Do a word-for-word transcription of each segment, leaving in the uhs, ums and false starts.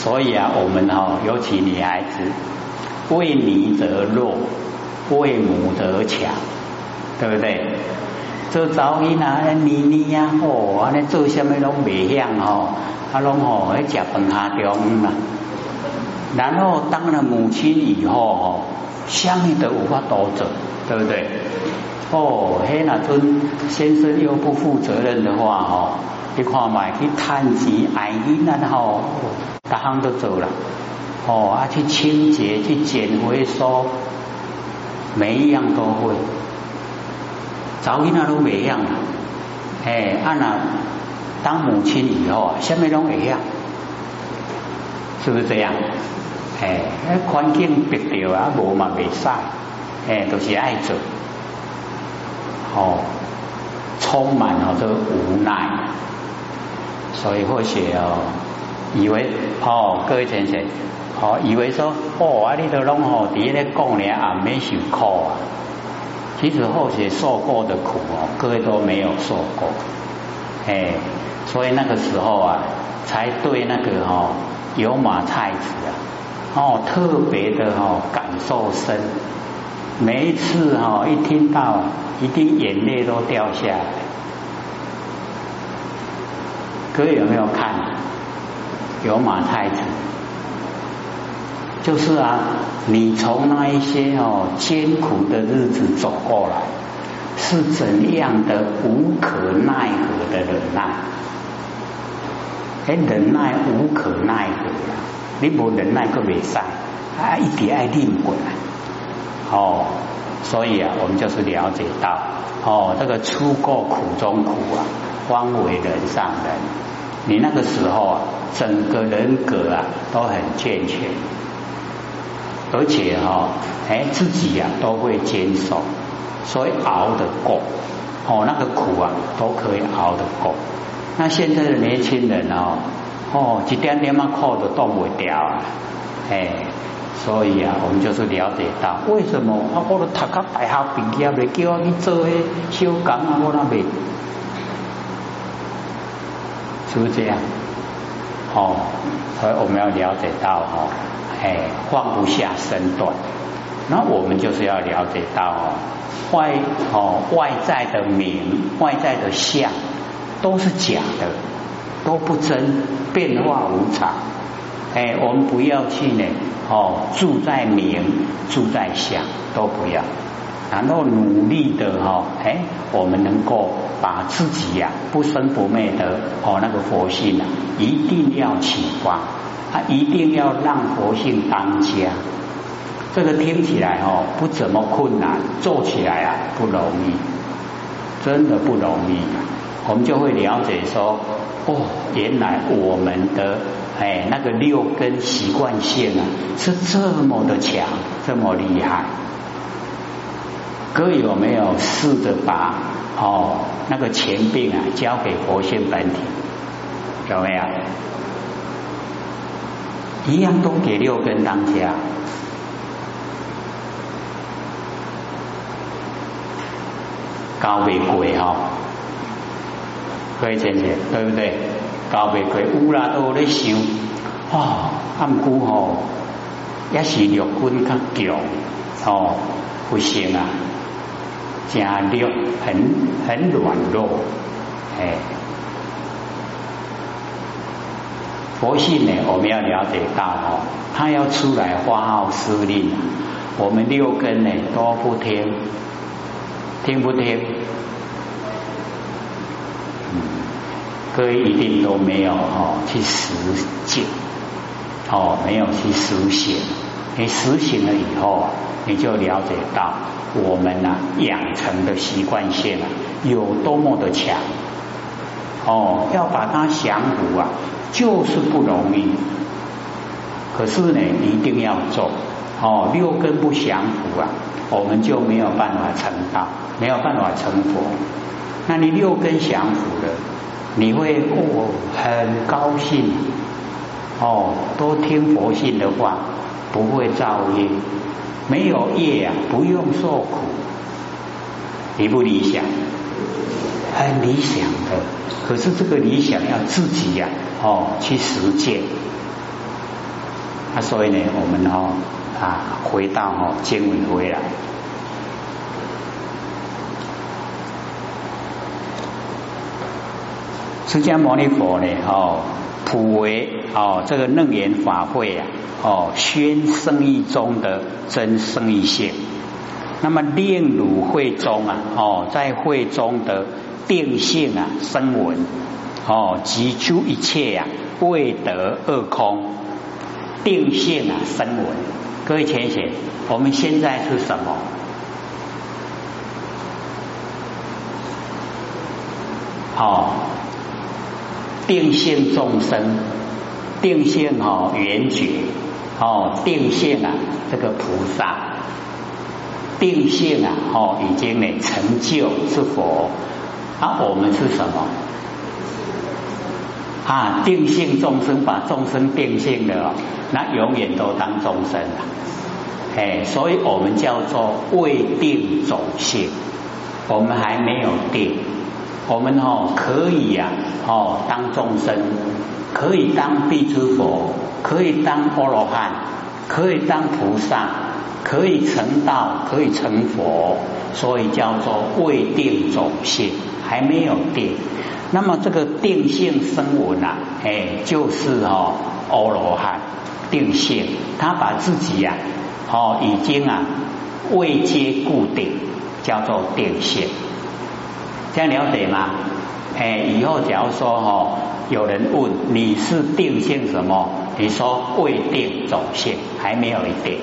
所以啊，我们哈、哦，尤其女孩子，为你则弱，为母则强，对不对？做早起呐，妮妮呀，哦，安尼做什么拢袂响哦，啊，拢哦，去食饭下中午啦。然后当了母亲以后哦，相应的无法多做，对不对？哦，嘿，那阵先生又不负责任的话哦，你看卖去趁钱挨囡仔吼，大行都做了，哦，啊，去清洁、去捡回收，每一样都会。早起那都袂样啦，哎，啊那当母亲以后啊，什么拢会样，是不是这样？哎，环境逼掉啊，无嘛袂使，哎，都、就是爱做，哦，充满了这无奈，所以或许哦，以为哦，各位先生，哦，以为说哦，啊，你都拢哦，伫咧讲咧啊，没受苦啊。其实后学受过的苦哦，各位都没有受过，哎，所以那个时候啊，才对那个哦油麻菜籽啊，哦特别的哦感受深。每一次哦一听到，一定眼泪都掉下来。各位有没有看油麻菜籽？就是啊，你从那一些哦艰苦的日子走过来，是怎样的无可奈何的忍耐？哎，忍耐无可奈何啦，你无忍耐阁袂使，啊，一直爱忍过来。哦，所以啊，我们就是了解到，哦，这个出过苦中苦啊，方为人上人。你那个时候啊，整个人格啊都很健全。而且哈、哦，哎，自己呀、啊、都会坚守，所以熬得过，哦，那个苦啊都可以熬得过。那现在的年轻人哦，哦，一点点嘛苦都挡不掉啊，哎，所以啊，我们就是了解到为什么啊，我都读到大学毕业了，叫我去做迄小工啊，我那袂，是不是这样？哦，所以我们要了解到哦。哎，放不下身段，那我们就是要了解到、哦、外哦外在的名、外在的相都是假的，都不真，变化无常。哎，我们不要去呢哦住在名、住在相都不要，然后努力的哦哎，我们能够把自己呀、啊、不生不灭的哦那个佛性啊，一定要启发。他一定要让佛性当家，这个听起来哦不怎么困难，做起来啊不容易，真的不容易。我们就会了解说，哦，原来我们的哎那个六根习惯性啊是这么的强，这么厉害。各位有没有试着把哦那个前病啊交给佛性本体？有没有？一样都给六根当家，高玫瑰哈，各位姐姐对不对？高玫瑰有啦，都在想哦，暗古吼也是六根较强哦，不行啊，加六很很软弱，哎。佛性呢，我们要了解到哦，他要出来发号施令，我们六根呢都不听，听不听？嗯，各位一定都没有哦去实践，哦没有去实行，你实行了以后啊，你就了解到我们啊养成的习惯性啊有多么的强，哦要把它降服啊。就是不容易，可是呢，一定要做哦。六根不降服啊，我们就没有办法成道，没有办法成佛。那你六根降服了，你会哦很高兴哦，多听佛性的话，不会造业，没有业啊，不用受苦，理不理想？很理想的，可是这个理想要自己呀、啊，哦，去实践。啊，所以呢，我们哦啊回到哦经文回来。释迦牟尼佛呢，哦，普为哦这个楞严法会啊，哦宣胜义中的真胜义性。那么令汝会中啊，哦在会中的定性啊声闻，哦及诸一切啊未得二空，定性啊声闻。各位前贤，我们现在是什么？哦。定性众生，定性哦缘觉，哦定性啊这个菩萨，定性啊哦已经呢成就是佛，啊我们是什么？啊定性众生，把众生定性的、哦，那永远都当众生了、啊，哎，所以我们叫做未定种性，我们还没有定。我们哦可以呀、啊、哦当众生，可以当辟支佛，可以当阿罗汉，可以当菩萨，可以成道，可以成佛，所以叫做未定种性，还没有定。那么这个定性声闻啊，哎就是哦阿罗汉定性，他把自己呀、啊、哦已经啊未接固定，叫做定性。这样了解吗？哎，以后假如说哦，有人问你是定性什么，你说未定种性，还没有一定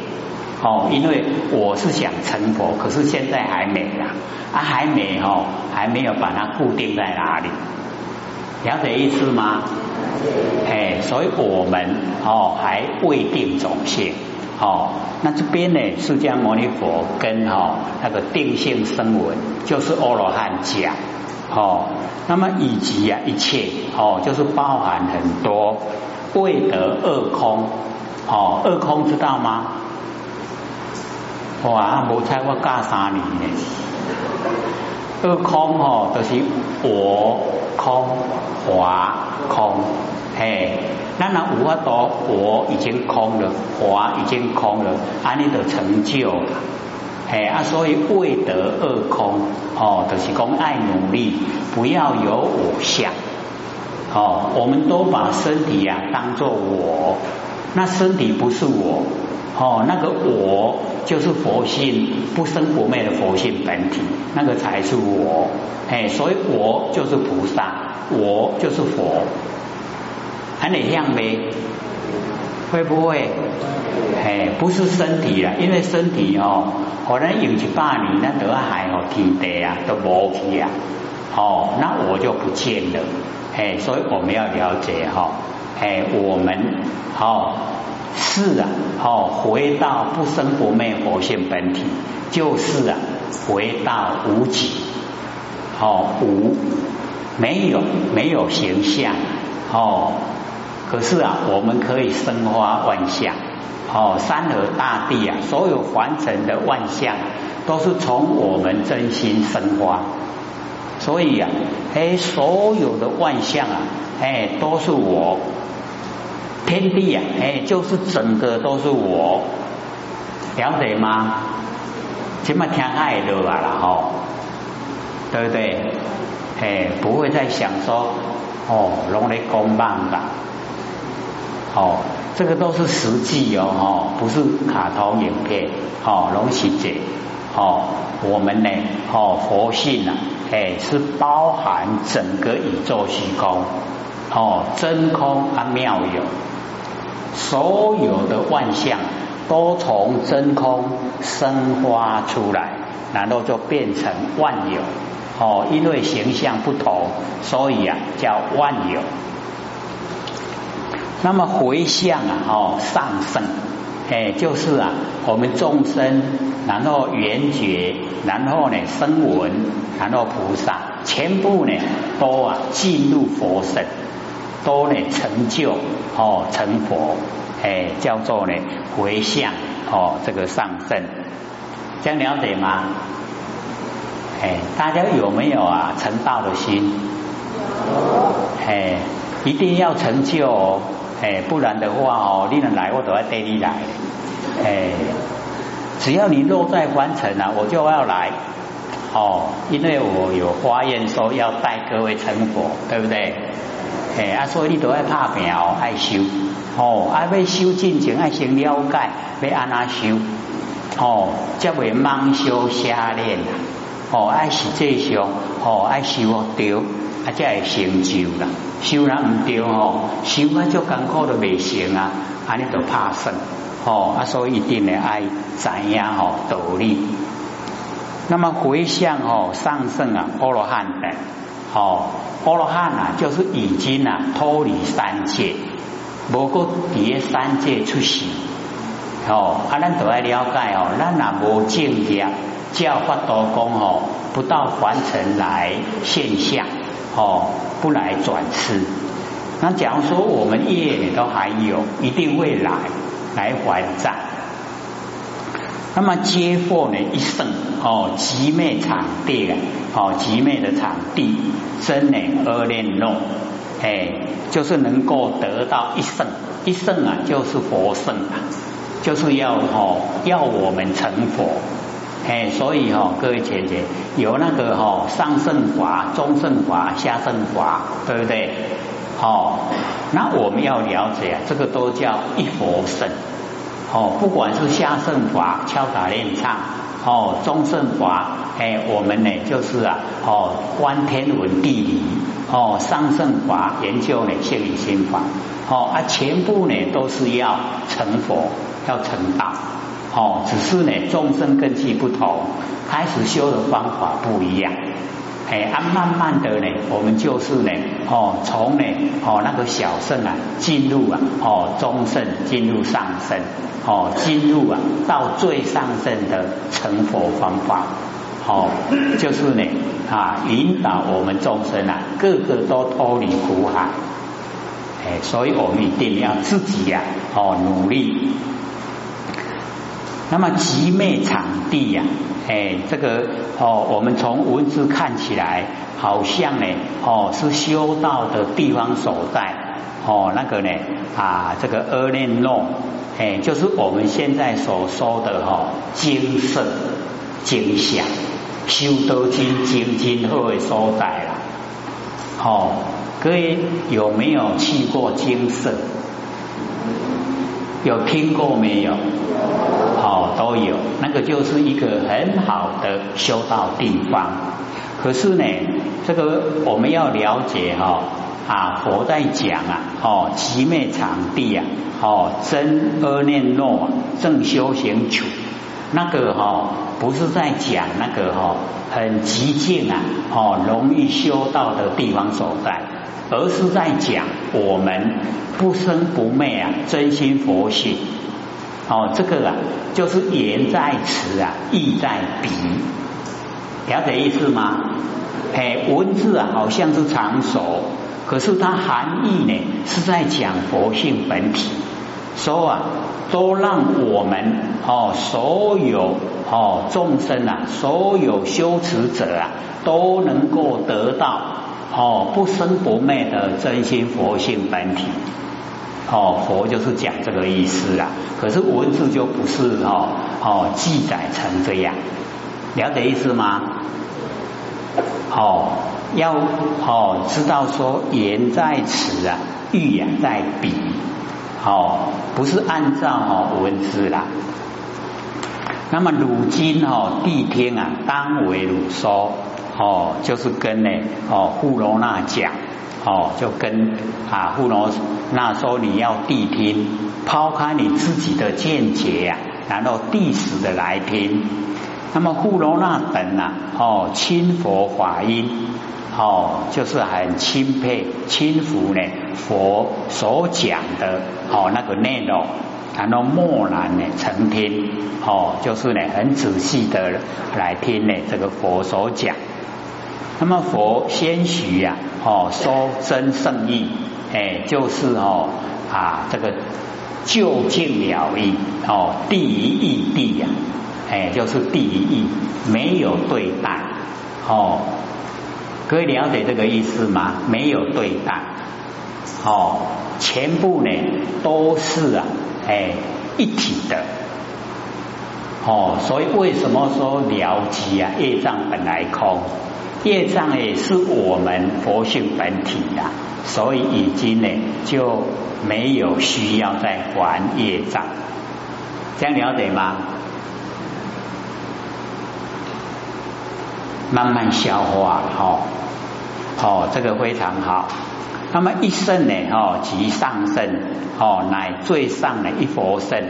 哦，因为我是想成佛，可是现在还没啦，啊还没哦，还没有把它固定在哪里，了解意思吗？哎，所以我们哦还未定种性。哦，那这边呢，释迦牟尼佛跟哦那个定性声闻，就是阿罗汉讲哦，那么以及啊一切哦，就是包含很多未得二空哦，二空知道吗？哇，啊，无猜我教三年呢。二空哦，就是我空、法空，嘿。那那无法度，我已经空了，法已经空了，啊，你的成就了，哎啊，所以未得二空哦，就是讲爱努力，不要有我相哦。我们都把身体啊当作我，那身体不是我哦，那个我就是佛性不生不灭的佛性本体，那个才是我，哎，所以我就是菩萨，我就是佛。还得像呗，会不会？哎，不是身体啦，因为身体哦，可能有一百年，那得海哦，天地啊都无去啊，哦，那我就不见了，哎，所以我们要了解哈、哦，哎，我们哦是啊，哦回到不生不灭佛性本体，就是啊回到无己，哦无没有没有形象哦。可是啊，我们可以生化万象，哦，山河大地啊，所有凡尘的万象都是从我们真心生化，所以啊，哎，所有的万象啊，哎，都是我，天地啊，哎，就是整个都是我，了解吗？这么听爱的吧啦，吼、哦，对不对？哎，不会再想说。哦，拢咧讲梦吧，哦，这个都是实际哦，哦，不是卡通影片，哦，拢是这，哦，我们呢，哦，佛性啊，哎，是包含整个宇宙虚空，哦，真空啊妙有，所有的万象都从真空生发出来，然后就变成万有。哦，因为形象不同，所以啊叫万有。那么回向啊，哦上升，哎就是啊我们众生，然后缘觉，然后呢声闻，然后菩萨，全部呢都啊进入佛身，都呢成就哦成佛，哎叫做呢回向哦这个上升，这样了解吗？哎，大家有没有啊成道的心？有。哎，一定要成就哦。哎，不然的话哦，你能来我都要带你来，哎，只要你落在凡尘啊，我就要来，哦，因为我有发愿说要带各位成佛，对不对？哎啊，所以你都要打拼哦，爱修，哦，啊要修进前爱先了解，要安那修，哦，才袂盲修瞎练啦，哦，爱实际上，哦，爱修对。啊，才会成就啦！修人唔对哦，修啊足艰苦都未成啊，安尼就怕生哦啊，所以一定咧爱知影吼道理。那么回向哦，上升啊，阿罗汉的哦，阿罗汉啊，就是已经啊脱离三界，无过伫个三界出世哦。啊，咱都要了解哦，咱啊无正业，只要法度讲哦，不到凡尘来现象。哦，不来转世。那假如说我们业里都还有，一定会来来还债。那么接获呢一生哦，极灭场地啊，哦，极灭的场地，真呢阿念弄，哎，就是能够得到一生，一生啊就是佛圣啊，就是要哦要我们成佛。哎，所以哈、哦，各位姐姐有那个哈、哦、上圣法、中圣法、下圣法，对不对？哦，那我们要了解、啊、这个都叫一佛圣。哦，不管是下圣法、敲打练唱，哦，中圣法，哎，我们呢就是啊，哦，观天文地理，哦，上圣法研究呢心理心法，哦啊，全部呢都是要成佛，要成道。哦，只是呢，众生根基不同，开始修的方法不一样，哎，啊，慢慢的呢，我们就是呢，哦，从呢，哦，那个小圣啊，进入啊，哦，中圣，进入上圣，哦，进入啊，到最上圣的成佛方法，哦，就是呢，啊，引导我们众生啊，个个都脱离苦海，哎，所以我们一定要自己呀、啊，哦，努力。那么极灭场地呀、啊，哎，这个哦，我们从文字看起来好像呢，哦，是修道的地方所在，哦，那个呢啊，这个阿耨弄，哎，就是我们现在所说的哦，精舍、精舍、修道精精精后的所在啦。哦，各位有没有去过精舍？有听过没有？哦，都有，那个就是一个很好的修道地方。可是呢，这个我们要了解哈、哦、啊，佛在讲啊，哦，极灭场地啊，哦，真阿耨那啊，正修行处，那个哈、哦、不是在讲那个哈、哦、很极静啊，哦，容易修道的地方所在。而是在讲我们不生不灭啊，真心佛性。哦，这个啊，就是言在词啊，意在笔，了解意思吗？哎，文字啊，好像是常熟，可是它含义呢，是在讲佛性本体。说啊，都让我们哦，所有哦众生啊，所有修持者啊，都能够得到。哦，不生不灭的真心佛性本体，哦，佛就是讲这个意思啊。可是文字就不是哦哦记载成这样，了解意思吗？哦，要哦知道说言在词啊，意啊在笔，哦，不是按照哦文字啦。那么汝今哦谛听啊，当为汝说。哦，就是跟呢，哦，富罗那讲，哦，就跟啊，富罗那说你要谛听，抛开你自己的见解啊，然后谛实的来听。那么富罗那等啊，哦，亲佛法音，哦，就是很钦佩、钦服呢佛所讲的哦那个内容。然后默然呢，成听哦，就是呢，很仔细的来听呢，这个佛所讲。那么佛先许呀、啊，哦，说真圣意，哎，就是哦啊，这个究竟了义哦，第一义谛呀，哎，就是第一义，没有对待哦。各位了解这个意思吗？没有对待。哦，全部呢都是啊，哎，一体的。哦，所以为什么说了即啊，业障本来空，业障也是我们佛性本体的，所以已经呢就没有需要再还业障，这样了解吗？慢慢消化，哦，哦，这个非常好。那么一圣呢，哦，即上圣，哦，乃最上的一佛圣。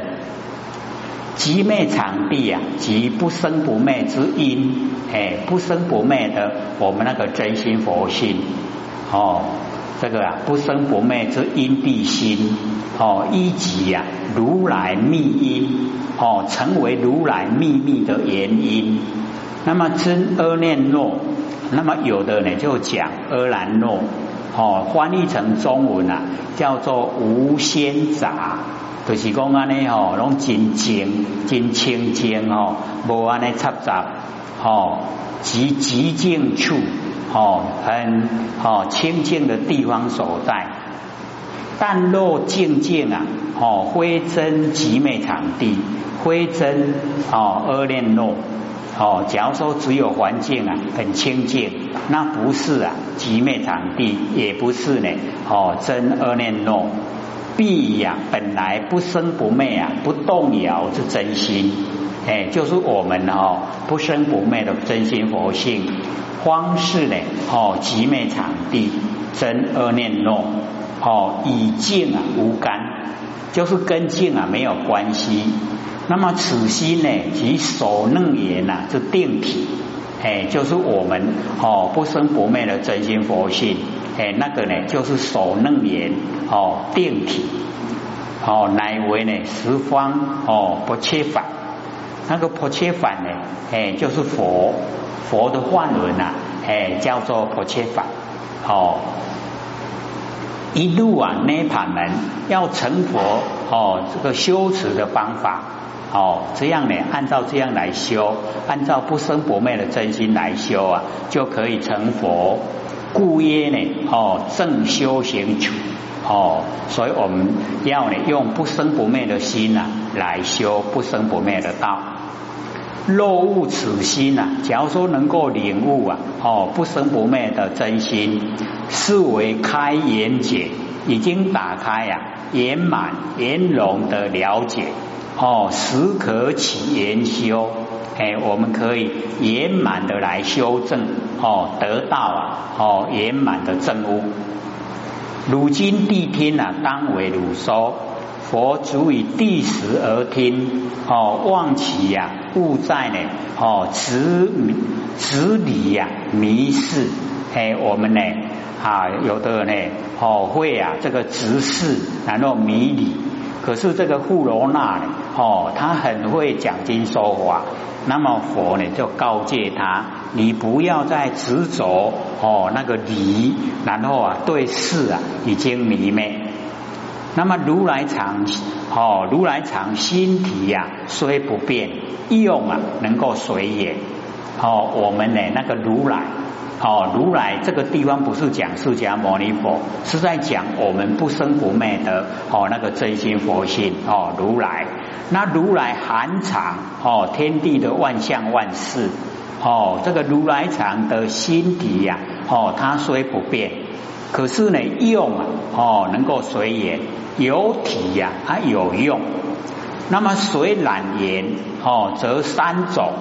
即灭场地啊，即不生不灭之因，哎，不生不灭的我们那个真心佛性，哦，这个啊不生不灭之因地心，哦，依即啊如来密因，哦，成为如来秘密的原因。那么真阿念若，那么有的呢就讲阿兰若，哦，翻译成中文啊叫做无先杂。就是讲安尼吼，拢真净、真清净吼，无安尼杂杂吼，极极静处吼，很吼清净的地方所在。但若静静啊，吼非真极灭场地，非真哦阿念若哦。假如说只有环境啊很清净，那不是啊极灭场地，也不是呢哦真阿念若。必呀、啊，本来不生不灭啊，不动摇是真心，哎，就是我们哦，不生不灭的真心佛性方式呢，哦，即灭场地真阿念若，哦，以净啊无干，就是跟净啊没有关系。那么此心呢，即所能言呐，是定体，哎，就是我们哦，不生不灭的真心佛性。哎，那个呢，就是首楞严哦，定体哦，乃为呢十方哦不切法，那个不切法呢，哎，就是佛佛的梵文呐，哎，叫做不切法哦。一路啊，涅槃门要成佛哦，这个修持的方法哦，这样呢，按照这样来修，按照不生不灭的真心来修啊，就可以成佛。故曰呢，哦，正修行处，哦，所以我们要呢用不生不灭的心呐、啊、来修不生不灭的道。若悟此心呐、啊，假如说能够领悟啊，哦，不生不灭的真心，是为开眼解，已经打开呀、啊，圆满圆融的了解，哦，时可起圆修。哎，我们可以圆满的来修正哦，得到啊哦圆满的正悟。汝今谛听啊，当为汝说。佛足以谛时而听哦，望其呀、啊，勿在呢哦执执理呀、啊、迷视。哎，我们呢啊，有的呢哦会啊这个执事，然后迷理。可是这个富罗那呢哦，他很会讲经说法。那么佛呢就告诫他，你不要再执着哦那个理，然后啊对事啊已经迷昧。那么如来常哦，如来常心体呀、啊、虽不变，用啊能够随也。哦，我们呢那个如来哦，如来这个地方不是讲释迦牟尼佛，是在讲我们不生不灭的哦那个真心佛性哦如来。那如来含藏哦天地的万象万事哦，这个如来藏的心体呀、啊、哦，它虽不变，可是呢用啊哦能够随缘，有体呀、啊、它有用。那么随染缘哦，则三种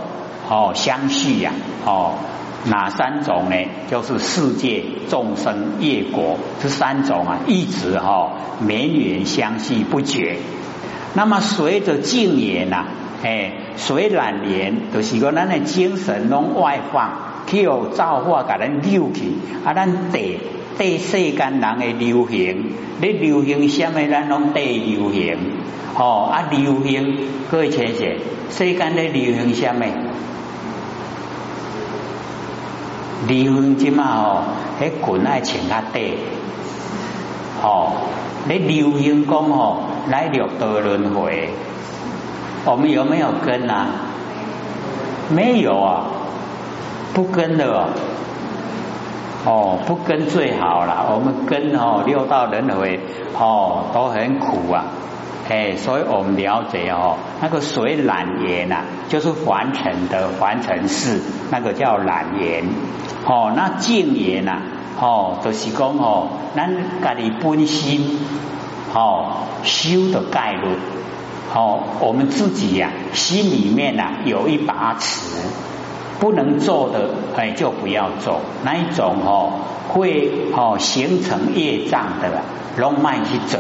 哦相续呀、啊、哦。哪三种呢？就是世界众生业果这三种啊，一直哈、哦、绵延相续不绝。那么随着净缘呐、啊，哎，随染缘，就是讲咱的精神拢外放，去有造化给咱溜去，啊，咱地地世间人的流行，你流行什么，咱拢地流行，哦，啊流行，各位姐姐，世间咧流行什么？流行即嘛哦，迄裙爱穿较短，哦，你流行讲哦，来六道轮回，我们有没有跟啊？没有啊，不跟了、哦，哦，不跟最好啦，我们跟哦六道轮回哦都很苦啊，哎，所以我们了解哦，那个水染缘呐、啊，就是凡尘的凡尘事，那个叫染缘。哦，那净缘呐、啊，哦，就是讲哦，咱家己本心哦修的概率，哦，我们自己呀、啊、心里面呐、啊、有一把尺。不能做的，哎，就不要做那一种哦，会哦形成业障的啦，拢卖去走。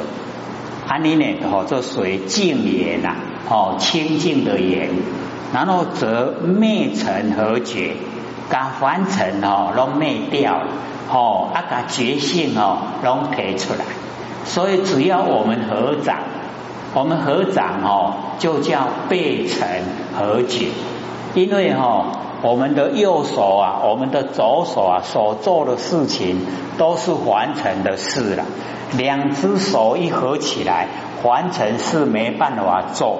安尼呢，哦，这水净言呐、啊，哦，清净的言，然后则灭尘和觉，把凡尘哦拢灭掉，哦，啊，把觉性哦拢提出来。所以只要我们合掌，我们合掌哦，就叫被尘和觉，因为哦。我们的右手啊，我们的左手啊，所做的事情都是凡尘的事了。两只手一合起来，凡尘事没办法做，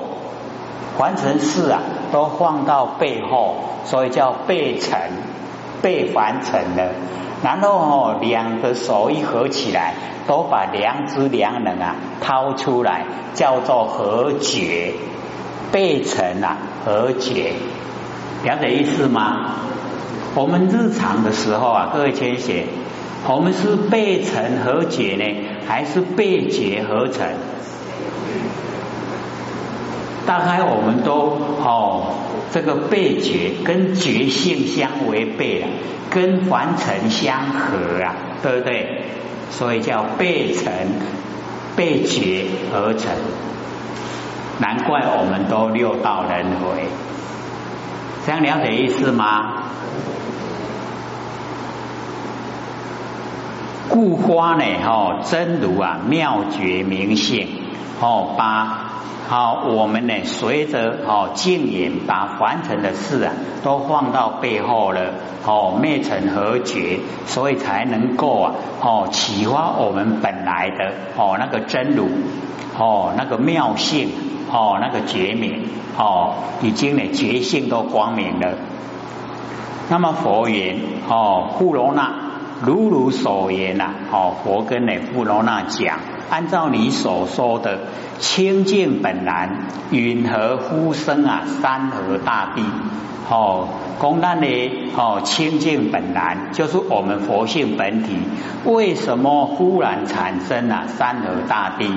凡尘事啊都放到背后，所以叫背尘，背凡尘的。然后哦，两个手一合起来，都把良知良能啊掏出来，叫做和觉，背尘啊和觉。了解意思吗？我们日常的时候啊，各位千学，我们是被尘和觉呢，还是被觉和尘？大概我们都哦，这个被觉跟觉性相违背了、啊，跟凡尘相合啊，对不对？所以叫被尘、被觉和尘。难怪我们都六道轮回。这样了解意思吗？故花呢，哦，真如啊，妙觉明性，哦，把好、哦、我们呢，随着哦净眼，把凡尘的事啊，都放到背后了，哦，灭尘和觉，所以才能够啊，哦，启发我们本来的哦那个真如，哦，那个妙性。哦，那个觉明哦，已经呢觉性都光明了。那么佛言哦，富罗那如如所言呐、啊，哦，佛跟呢富罗那讲，按照你所说的清净本然，允和呼声啊，山河大地哦，公然的哦清净本然就是我们佛性本体，为什么忽然产生啊山河大地？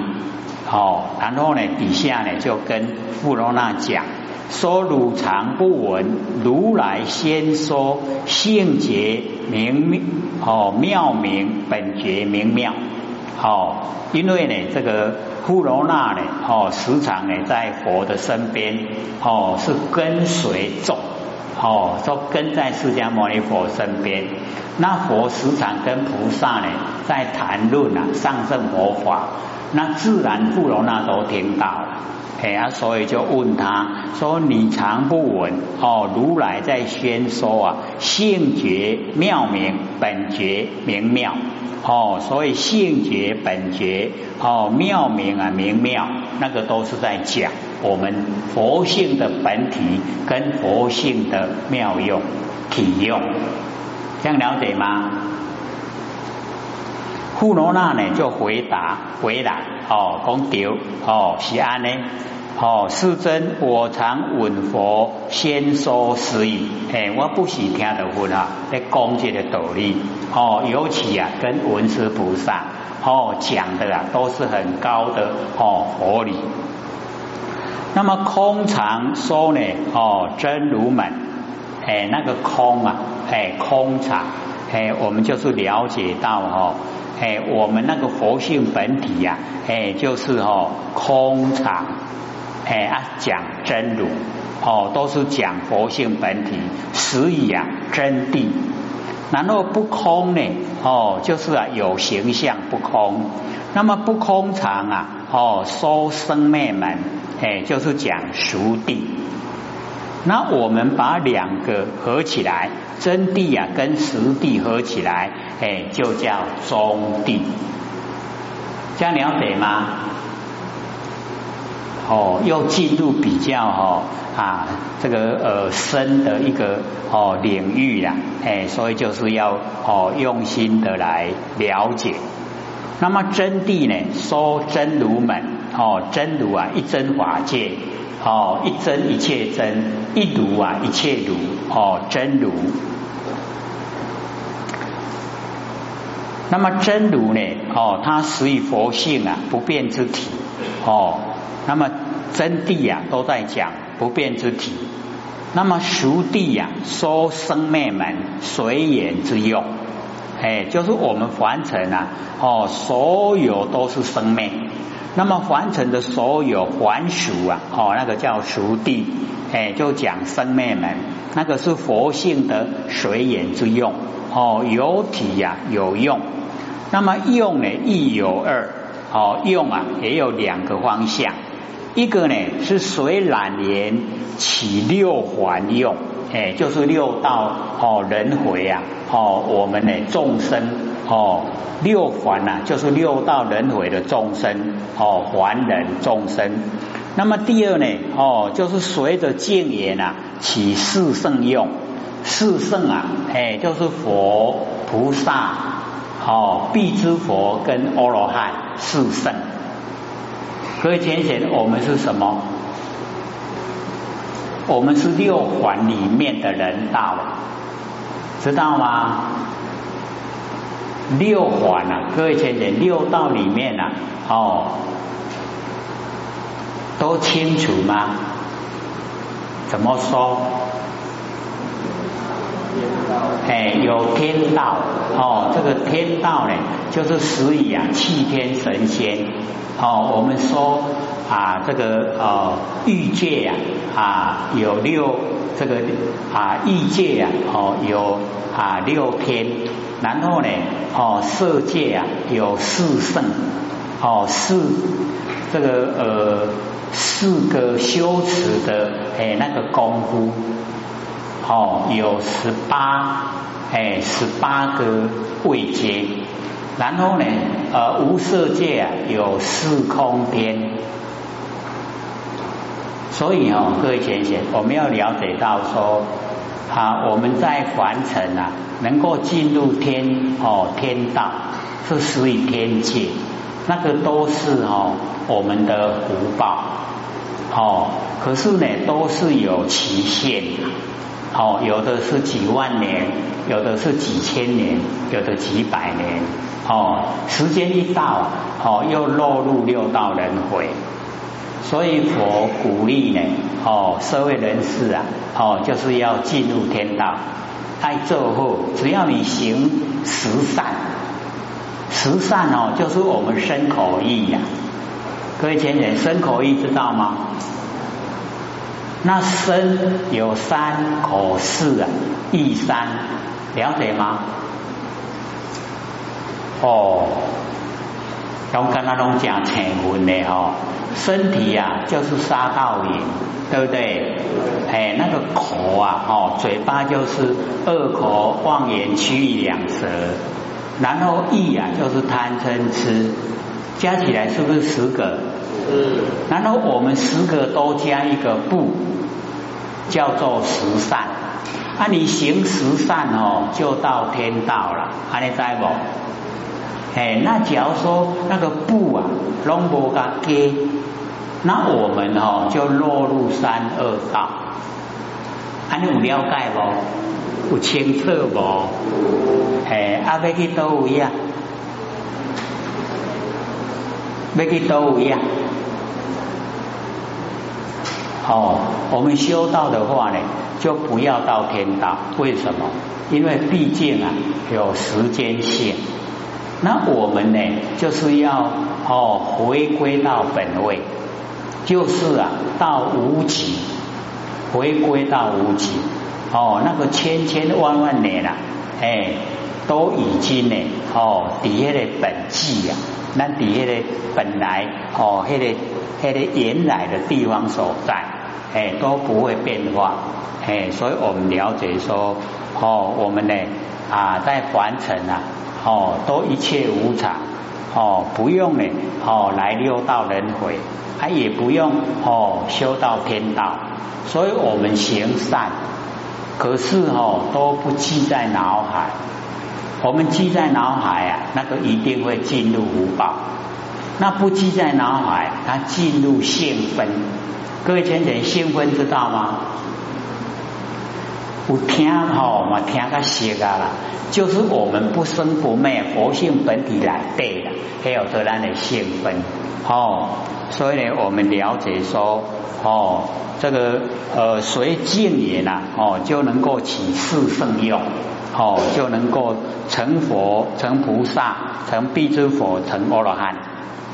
哦，然后呢，底下呢就跟富罗那讲说：汝常不闻，如来先说性觉明哦妙明本觉明妙哦，因为呢这个富罗那呢哦时常呢在佛的身边哦是跟随众哦，都跟在释迦牟尼佛身边。那佛时常跟菩萨呢在谈论啊上乘佛法。那自然富罗那都听到了，哎呀、啊，所以就问他说：“你常不闻哦，如来在宣说啊，性觉妙明，本觉明妙哦，所以性觉本觉哦，妙明啊明妙，那个都是在讲我们佛性的本体跟佛性的妙用体用，这样了解吗？”富罗那呢就回答回答哦，讲对哦，是安呢哦，世尊，我常闻佛先说是语，哎，我不是听得佛啊在讲这个道理哦，尤其啊跟文殊菩萨哦讲的啊都是很高的哦佛理。那么空常说呢哦真如门，哎，那个空啊，哎，空常，哎，我们就是了解到哦。哎，我们那个佛性本体呀、啊，哎，就是哦空常，哎啊讲真如，哦都是讲佛性本体，实以啊真谛。然后不空呢，哦就是啊有形象不空。那么不空常啊，哦说生灭门，哎就是讲熟谛。那我们把两个合起来，真谛啊跟实谛合起来，哎，就叫中谛，这样了解吗？哦，又进入比较哦啊这个呃深的一个哦领域啦，哎，所以就是要哦用心的来了解。那么真谛呢，说真如门哦，真如啊一真法界哦，一真一切真，一如啊一切如哦，真如。那么真如呢？哦，它实与佛性啊不变之体哦。那么真谛啊都在讲不变之体。那么熟谛啊说生灭门随缘之用，哎，就是我们凡尘啊哦，所有都是生灭。那么凡尘的所有凡俗啊哦，那个叫熟谛，哎，就讲生灭门，那个是佛性的随缘之用哦，有体呀、啊、有用。那么用呢亦有二哦，用啊也有两个方向，一个呢是随染缘起六环用，哎，就是六道哦轮回啊哦，我们呢众生哦六环啊，就是六道轮回的众生哦，凡人众生。那么第二呢哦，就是随着净缘啊起四圣用，四圣啊哎，就是佛菩萨哦，辟支佛跟阿罗汉四圣。各位浅显，我们是什么？我们是六环里面的人道，知道吗？六环啊，各位浅显，六道里面啊哦，都清楚吗？怎么说？哎，有天道哦，这个天道呢，就是实以啊气天神仙哦。我们说啊，这个哦欲界啊啊有六这个啊欲界啊哦有啊六天，然后呢哦色界啊有四圣哦，四这个呃四个修持的哎那个功夫。哦，有十八，哎，十八个位阶，然后呢，呃，无色界啊有四空天，所以哦，各位浅显，我们要了解到说，啊，我们在凡尘啊，能够进入天哦天道，是属于天界，那个都是哦我们的福报，哦，可是呢，都是有期限的。哦，有的是几万年，有的是几千年，有的几百年。哦，时间一到，哦，又落入六道轮回。所以佛鼓励呢，哦，社会人士啊，哦，就是要进入天道。爱做后，只要你行十善，十善哦，就是我们身口意呀、啊。各位前人，身口意知道吗？那身有三口四啊，意三，了解吗？哦，拢跟那拢讲成分的哦，身体啊就是沙道瘾，对不对？哎，那个口啊，哦，嘴巴就是恶口、妄言、曲意、两舌，然后意啊就是贪嗔痴，加起来是不是十个？然后我们十个都加一个不，叫做十善。啊，你行十善哦，就到天道了，安尼知无？哎，那假如说那个不啊，拢无甲给，那我们哦就落入三恶道。安尼有了解无？有清楚无？哎，啊，要去倒位啊？要去倒位啊？哦，我们修道的话呢，就不要到天道。为什么？因为毕竟啊有时间性。那我们呢，就是要哦回归到本位，就是啊到无极，回归到无极。哦，那个千千万万年啊，哎，都已经呢哦底下的本际啊，那底下的本来哦那个那个原来的地方所在。哎，都不会变化，哎，所以我们了解说，哦，我们呢啊，在凡尘啊，哦，都一切无常，哦，不用呢，哦，来六道轮回，啊，也不用哦，修到天道。所以我们行善，可是哦，都不记在脑海。我们记在脑海啊，那个一定会进入无报；那不记在脑海，它进入性分。各位前人，性分知道吗？有听吼、哦，嘛听个熟啊啦，就是我们不生不灭佛性本体来对的，还有得咱的性分哦。所以呢，我们了解说哦，这个呃随境缘呐、啊、哦，就能够起四圣用哦，就能够成佛、成菩萨、成辟支佛、成阿罗汉